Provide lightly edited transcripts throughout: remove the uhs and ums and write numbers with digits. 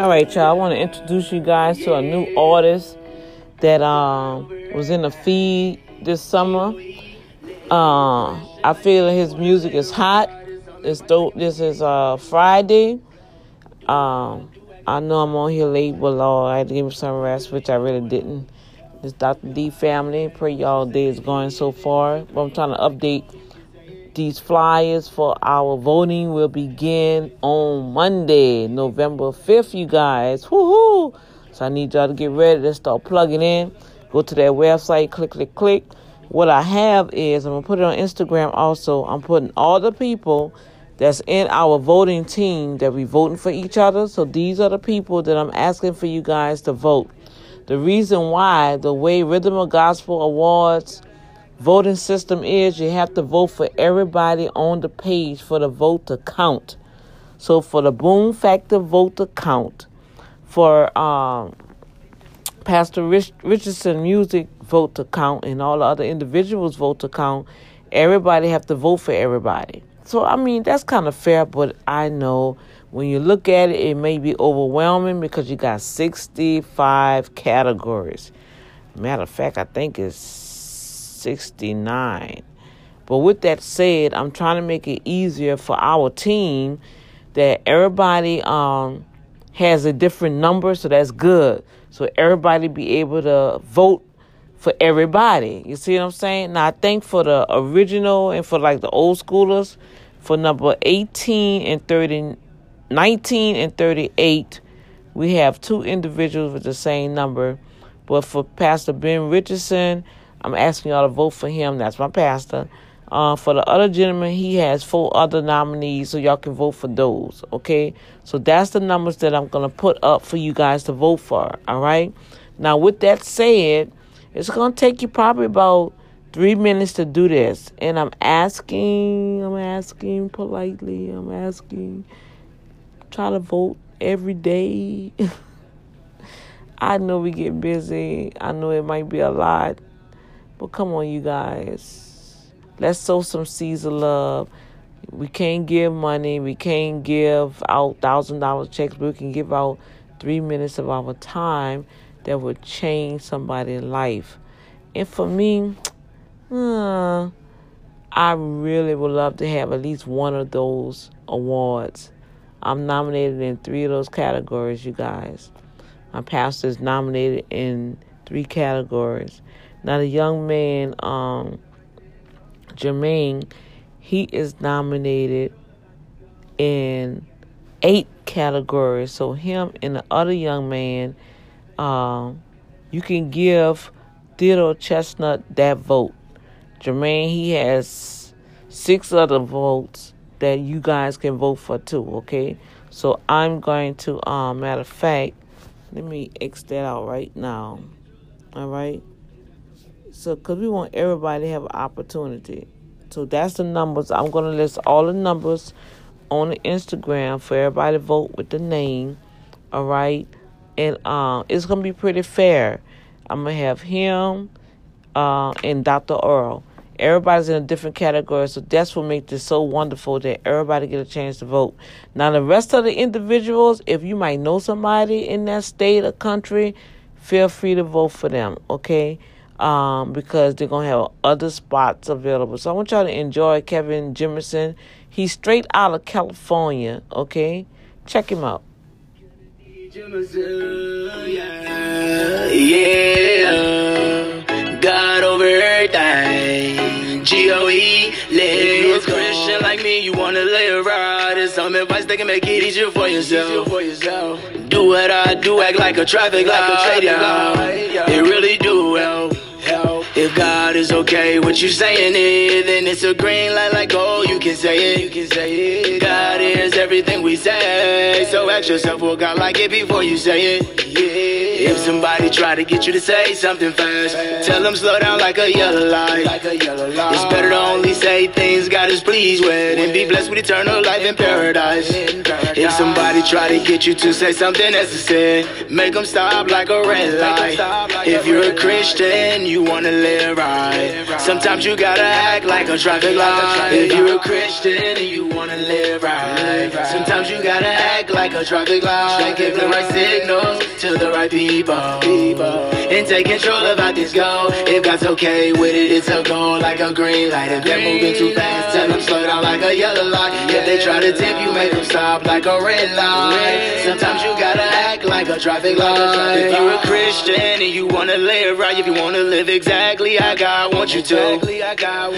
All right, y'all, I want to introduce you guys to a new artist that was in the feed this summer. I feel his music is hot. It's dope. This is Friday. I know I'm on here late, but Lord, I had to give him some rest, which I really didn't. This Dr. D family, pray y'all day is going so far. But I'm trying to update these flyers for our voting will begin on Monday, November 5th, you guys. Woohoo! So I need y'all to get ready to start plugging in. Go to that website, click, click, click. What I have is, I'm going to put it on Instagram also. I'm putting all the people that's in our voting team that we voting for each other. So these are the people that I'm asking for you guys to vote. The reason why, the way Rhythm of Gospel Awards voting system is, you have to vote for everybody on the page for the vote to count. So for the Boom Factor vote to count, for Pastor Rich Richardson music vote to count, and all the other individuals vote to count, everybody have to vote for everybody. So, I mean, that's kind of fair, but I know when you look at it, it may be overwhelming because you got 65 categories. Matter of fact, I think it's 69. But with that said, I'm trying to make it easier for our team that everybody has a different number, so that's good. So everybody be able to vote for everybody. You see what I'm saying? Now, I think for the original and for like the old schoolers, for number 18 and 30, 19 and 38, we have two individuals with the same number. But for Pastor Ben Richardson, I'm asking y'all to vote for him. That's my pastor. For the other gentleman, he has four other nominees, so y'all can vote for those, okay? So that's the numbers that I'm going to put up for you guys to vote for, all right? Now, with that said, it's going to take you probably about 3 minutes to do this. And I'm asking politely, try to vote every day. I know we get busy. I know it might be a lot. But come on, you guys. Let's sow some seeds of love. We can't give money. We can't give out $1,000 checks. But we can give out 3 minutes of our time that would change somebody's life. And for me, I really would love to have at least one of those awards. I'm nominated in three of those categories, you guys. My pastor is nominated in three categories. Now, the young man, Jermaine, he is nominated in 8 categories. So him and the other young man, you can give Theodore Chestnut that vote. Jermaine, he has 6 other votes that you guys can vote for too, okay? So I'm going to, matter of fact, let me X that out right now, all right? So, because we want everybody to have an opportunity. So, that's the numbers. I'm going to list all the numbers on the Instagram for everybody to vote with the name. All right? And it's going to be pretty fair. I'm going to have him and Dr. Earl. Everybody's in a different category, so that's what makes this so wonderful that everybody get a chance to vote. Now, the rest of the individuals, if you might know somebody in that state or country, feel free to vote for them, okay? Because they're going to have other spots available. So I want y'all to enjoy Kevin Jimerson. He's straight out of California, okay? Check him out. Jimerson, yeah. God over everything. G-O-E, let's go. Christian like me, you want to live right. There's some advice that can make it easier for yourself. Do what I do, act like a traffic light. It really do help. If God is okay, what you saying is, then it's a green light like gold, you can say it, you can say it. God hears everything we say, so ask yourself, will God like it before you say it? Yeah. if somebody try to get you to say something fast, tell them slow down like a yellow light. It's better to only say things God is pleased with and be blessed with eternal life in paradise. If somebody try to get you to say something that's a sin, make them stop like a red light. If you're a Christian, you want to live right. Sometimes you gotta act like a traffic light. If you're a Christian and you want to live right, sometimes you gotta act like a traffic light. Give the right signals to the right people and take control of how this go. If God's okay with it, it's a goal like a green light. If they're moving too fast, tell them slow down like a yellow light. If they try to tip you, make them stop like a red light. Sometimes you gotta act like a traffic light. If you're a Christian and you wanna live right, if you wanna live exactly how God wants you to,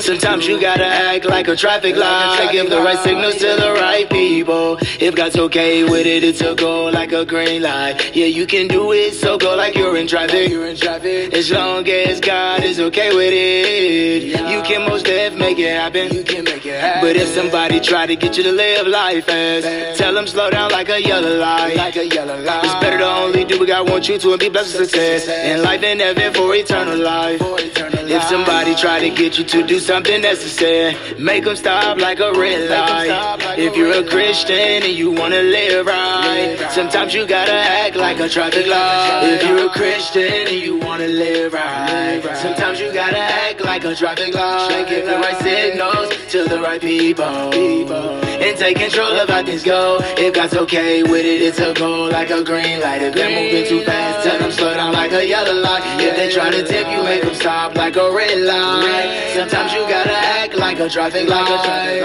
sometimes you gotta act like a traffic light. Give the right signals to the right people. If God's okay with it, it's a goal like a green light. Yeah, you can do it, so go like you're in traffic. As long as God is okay with it, you can most definitely make it happen. But if somebody try to get you to live life fast, tell them slow down like a yellow light. It's better to only do what God wants you to and be blessed with success in life and heaven for eternal life. If somebody try to get you to do something necessary, make them stop like a red light. If you're a Christian and you want to live right, sometimes you gotta act like a traffic light. If you're a Christian and you wanna live right, sometimes you gotta act like a traffic light. Give the right signals to the right people and take control of how things go. If God's okay with it, it's a goal like a green light. If they're moving too fast, tell them slow down like a yellow light. If they try to tip you, make them stop like a red light. Sometimes you gotta act like a traffic light.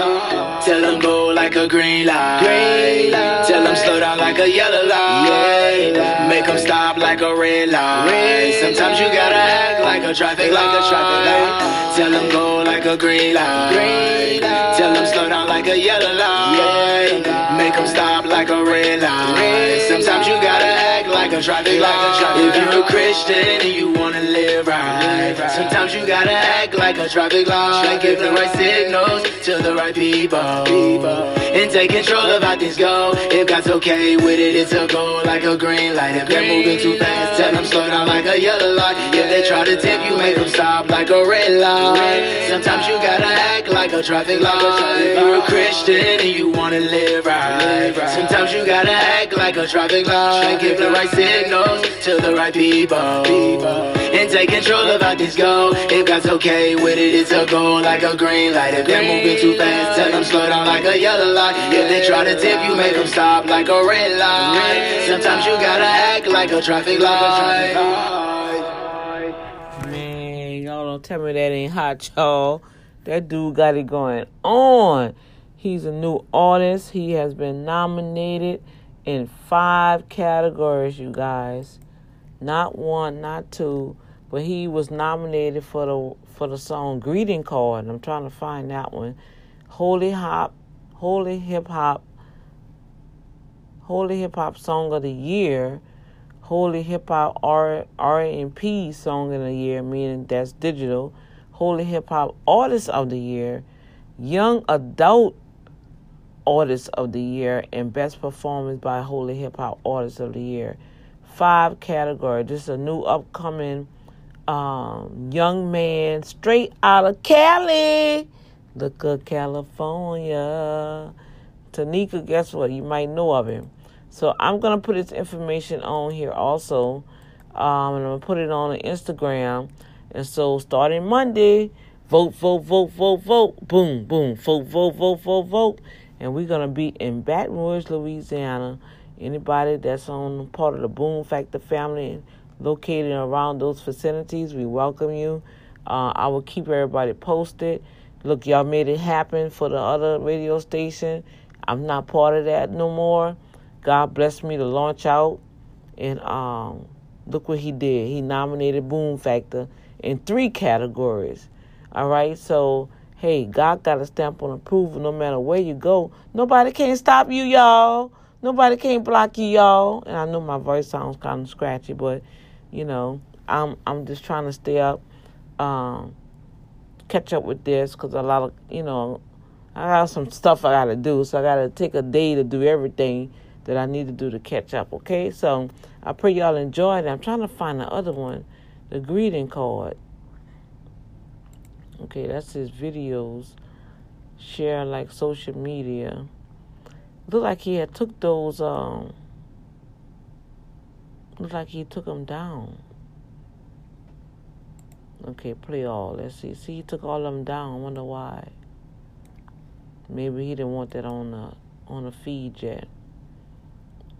Tell them go like a green light. Tell them slow down like a yellow light. Make them stop like a red light. Sometimes you gotta act like a traffic light. Tell them go like a green light. Tell them slow down like a yellow light. Make them stop like a red light. Sometimes you gotta act like a traffic light. If you're a Christian and you wanna live right, sometimes you gotta act like a traffic light. Give the right signals to the right people and take control of how things go. If God's okay with it, it's a goal like a green light. If they're moving too fast, tell them slow down like a yellow light. If they try to tip you, make them stop like a red light. Sometimes you gotta act like a traffic light. If you're a Christian and you wanna live right, sometimes you gotta act like a traffic light. Give the right signals to the right people and take control of how things go. If God's okay with it, it's a goal like a green light. If they're moving too fast, tell them slow down like a yellow light. If they try to tip you, make them stop like a red light. Sometimes you gotta act like a traffic light. Man, y'all don't tell me that ain't hot, y'all. That dude got it going on. He's a new artist. He has been nominated in 5 categories, you guys. Not 1, not 2, but he was nominated for the song Greeting Card. I'm trying to find that one. Holy Hip Hop Song of the Year, Holy Hip Hop R&P Song of the Year, meaning that's digital, Holy Hip Hop Artist of the Year, Young Adult Artist of the Year, and Best Performance by Holy Hip Hop Artist of the Year. 5 categories. This is a new upcoming young man straight out of Cali. Look at California. Tanika, guess what? You might know of him. So I'm going to put his information on here also. And I'm going to put it on Instagram. And so starting Monday, vote, vote, vote, vote, vote. Boom, boom, vote, vote, vote, vote, vote. And we're going to be in Baton Rouge, Louisiana. Anybody that's on part of the Boom Factor family and located around those facilities, we welcome you. I will keep everybody posted. Look, y'all made it happen for the other radio station. I'm not part of that no more. God blessed me to launch out. And look what he did. He nominated Boom Factor in 3 categories. All right, so, hey, God got a stamp on approval no matter where you go. Nobody can't stop you, y'all. Nobody can't block you, y'all. And I know my voice sounds kind of scratchy, but, you know, I'm just trying to stay up, catch up with this, because a lot of, you know, I got some stuff I got to do, so I got to take a day to do everything that I need to do to catch up, okay? So I pray y'all enjoyed it. I'm trying to find the other one, the greeting card. Okay, that's his videos. Share like social media. Look like he had took those, look like he took them down. Okay, play all. Let's see. See, he took all of them down. I wonder why. Maybe he didn't want that on the feed yet.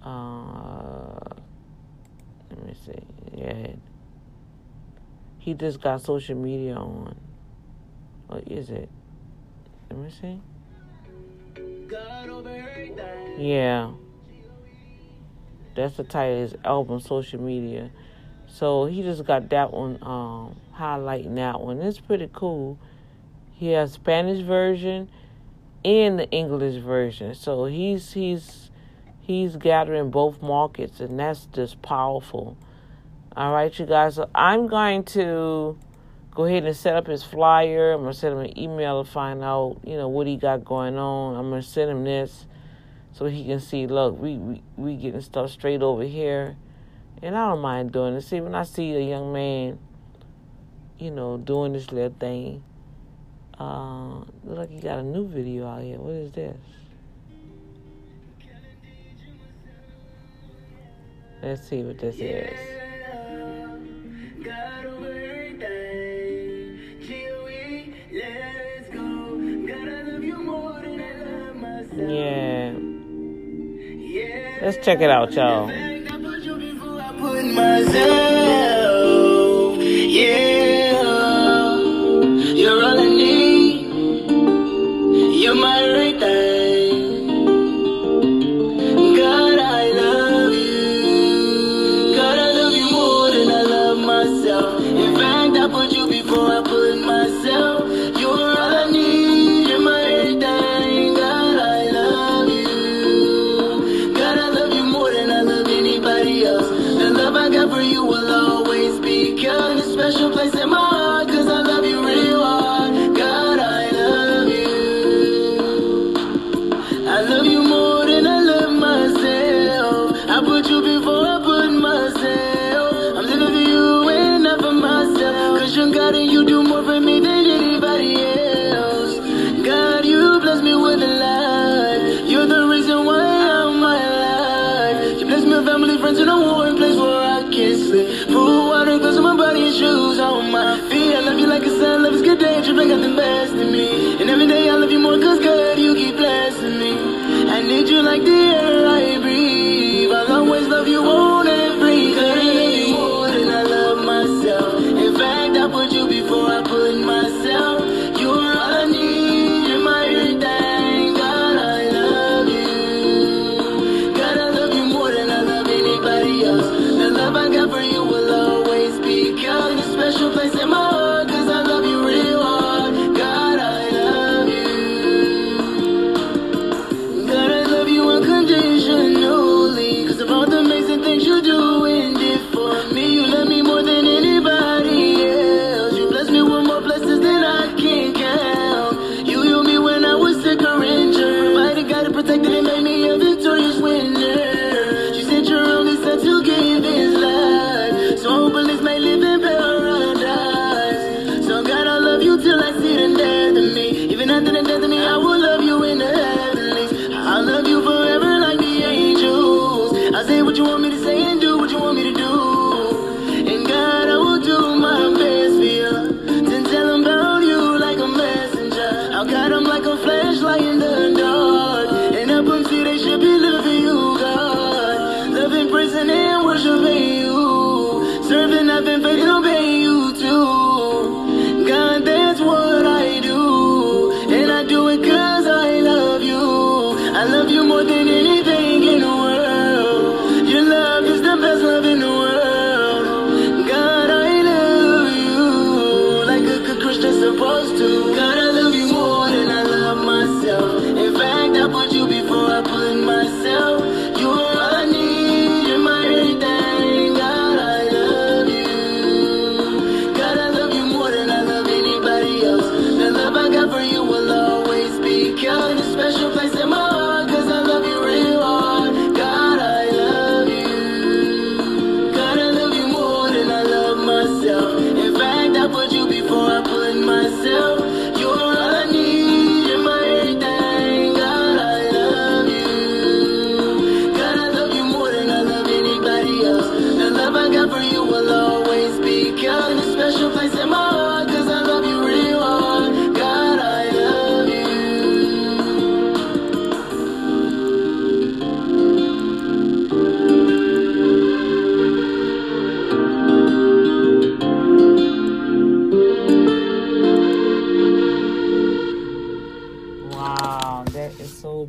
Let me see. Yeah, he just got social media on. Or is it? Let me see. Yeah, that's the title of his album, Social Media. So he just got that one, highlighting that one. It's pretty cool. He has Spanish version and the English version. So he's gathering both markets, and that's just powerful. All right, you guys. So I'm going to go ahead and set up his flyer. I'm going to send him an email to find out, what he got going on. I'm going to send him this so he can see, look, we getting stuff straight over here. And I don't mind doing it. See, when I see a young man, doing this little thing, look like he got a new video out here. What is this? Let's see what this is. Yeah. Let's check it out, y'all. Myself, yeah, you're all I need, you're my right thing, God I love you more than I love myself, in fact I put you before I put myself, you're all I need, you're my right thing, God I love you, God I love you more than I love anybody else. The love I got for you will always be kept in a special place in my heart, cause I love you real hard. God, I love you. I love you more than I love myself. I put you before I put myself. I'm living for you and not for myself. Cause you got it, you do more for me than anybody else. God, you bless me with a life. You're the reason why I'm alive. You bless me with family, friends, and a warm place where food, water, clothes on my body and shoes on my feet. I love you like a son, love is good day, you bring out the best in me. And every day I love you more cause God, you keep blessing me. I need you like the air I breathe. I'll always love you on every day. God, I love you more than I love myself. In fact, I put you before I put myself. You're all I need, you're my everything. God, I love you. God, I love you more than I love anybody else. The love I got for you will always be kept in a special place in my heart, cause I love you real hard. God, I love you. God, I love you unconditionally, cause of all the amazing things you do and did for me. You love me more than anybody else. You bless me with more blessings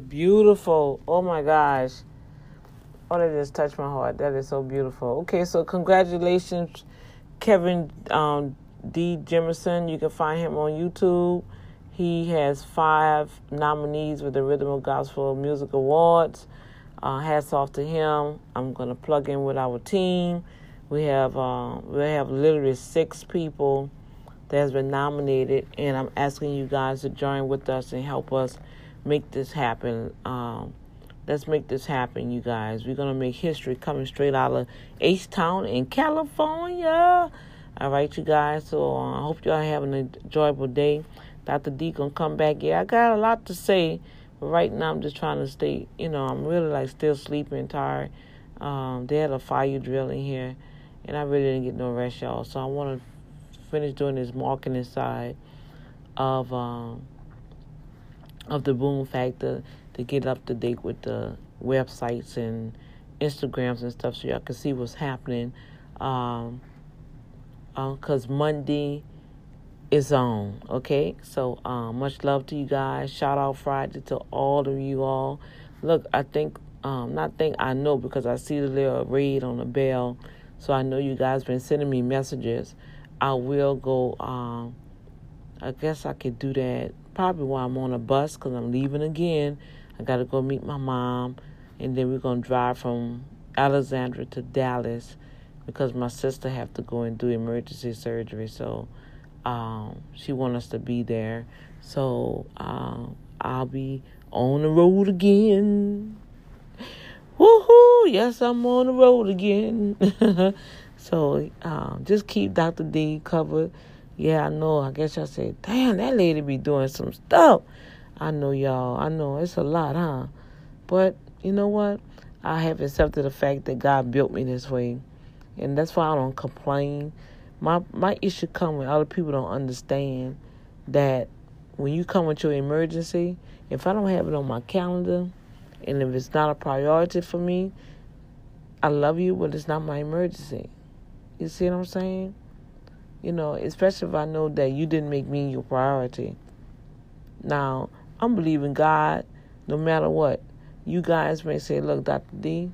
Beautiful. Oh my gosh. Oh, that just touched my heart. That is so beautiful. Okay, so congratulations, Kevin D. Jimerson. You can find him on YouTube. He has 5 nominees with the Rhythm of Gospel Music Awards. Hats off to him. I'm going to plug in with our team. We have literally 6 people that has been nominated, and I'm asking you guys to join with us and help us make this happen. Let's make this happen, you guys. We're going to make history coming straight out of H-Town in California. All right, you guys. So I hope y'all having an enjoyable day. Dr. D going to come back. Yeah, I got a lot to say. But right now, I'm just trying to stay, I'm really still sleeping, tired. They had a fire drill in here, and I really didn't get no rest, y'all. So I want to finish doing this marketing side of the Boom Factor to get up to date with the websites and Instagrams and stuff so y'all can see what's happening. Because Monday is on, okay? So much love to you guys. Shout out Friday to all of you all. Look, I know because I see the little red on the bell. So I know you guys been sending me messages. I will go, I guess I could do that. Probably while I'm on a bus because I'm leaving again. I got to go meet my mom. And then we're going to drive from Alexandria to Dallas because my sister have to go and do emergency surgery. So she want us to be there. So I'll be on the road again. Woohoo! Yes, I'm on the road again. So just keep Dr. D covered. Yeah, I know. I guess y'all say, damn, that lady be doing some stuff. I know, y'all. I know. It's a lot, huh? But you know what? I have accepted the fact that God built me this way. And that's why I don't complain. My issue comes when other people don't understand that when you come with your emergency, if I don't have it on my calendar and if it's not a priority for me, I love you, but it's not my emergency. You see what I'm saying? Especially if I know that you didn't make me your priority. Now, I'm believing God no matter what. You guys may say, look, Dr. D,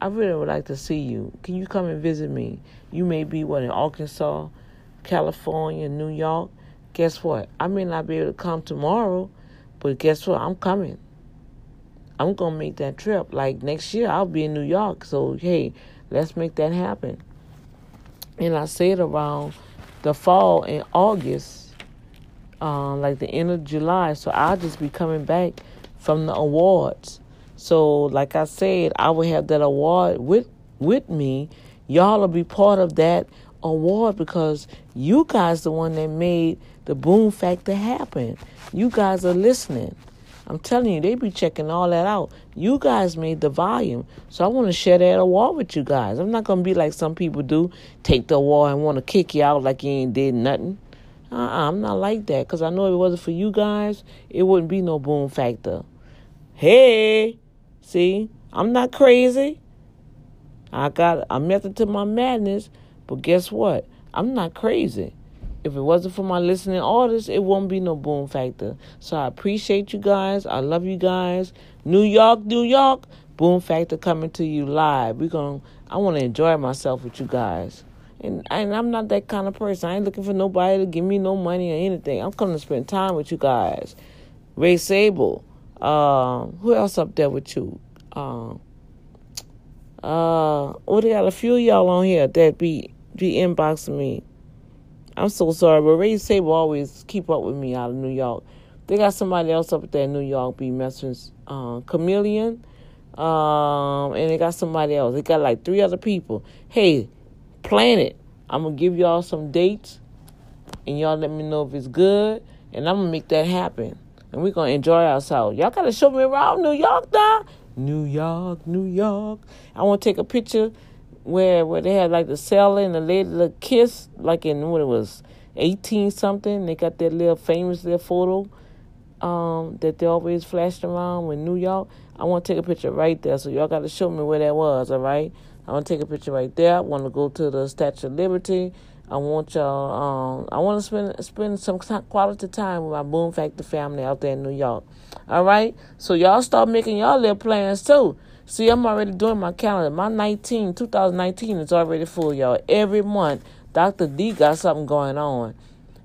I really would like to see you. Can you come and visit me? You may be, in Arkansas, California, New York. Guess what? I may not be able to come tomorrow, but guess what? I'm coming. I'm going to make that trip. Next year, I'll be in New York. So, hey, let's make that happen. And I said around the fall in August, the end of July. So I'll just be coming back from the awards. So like I said, I will have that award with me. Y'all will be part of that award because you guys the one that made the Boom Factor happen. You guys are listening. I'm telling you, they be checking all that out. You guys made the volume. So I want to share that award with you guys. I'm not going to be like some people do, take the award and want to kick you out like you ain't did nothing. I'm not like that because I know if it wasn't for you guys, it wouldn't be no Boom Factor. Hey, see, I'm not crazy. I got a method to my madness, but guess what? I'm not crazy. If it wasn't for my listening artists, it won't be no Boom Factor. So I appreciate you guys. I love you guys. New York, New York. Boom Factor coming to you live. I want to enjoy myself with you guys. And I'm not that kind of person. I ain't looking for nobody to give me no money or anything. I'm coming to spend time with you guys. Ray Sable. Who else up there with you? They got a few of y'all on here that be inboxing me. I'm so sorry, but Ray Sable always keep up with me out of New York. They got somebody else up there in New York be messaging Chameleon, and they got somebody else. They got 3 other people. Hey, plan it. I'm going to give y'all some dates, and y'all let me know if it's good, and I'm going to make that happen, and we're going to enjoy ourselves. Y'all got to show me around New York, dog. New York, New York. I want to take a picture where they had the seller and the lady, the kiss, in 18-something. They got that little famous little photo that they always flashed around in New York. I want to take a picture right there, so y'all got to show me where that was, all right? I want to take a picture right there. I want to go to the Statue of Liberty. I want y'all, I want to spend some quality time with my Boom Factor family out there in New York. All right? So y'all start making y'all little plans, too. See, I'm already doing my calendar. My 2019 is already full, y'all. Every month, Dr. D got something going on.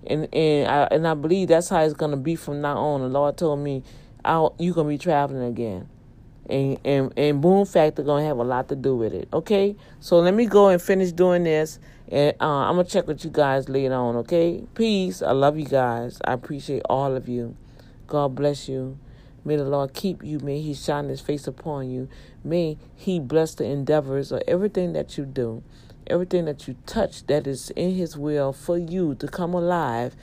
And I believe that's how it's going to be from now on. The Lord told me, you're going to be traveling again. And Boom Factor going to have a lot to do with it, okay? So let me go and finish doing this, and I'm going to check with you guys later on, okay? Peace. I love you guys. I appreciate all of you. God bless you. May the Lord keep you. May he shine his face upon you. May he bless the endeavors of everything that you do, everything that you touch that is in his will for you to come alive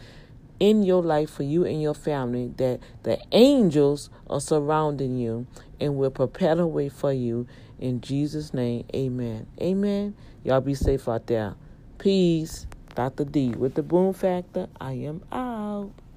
in your life, for you and your family, that the angels are surrounding you and will prepare the way for you. In Jesus' name, amen. Amen. Y'all be safe out there. Peace. Dr. D with the Boom Factor. I am out.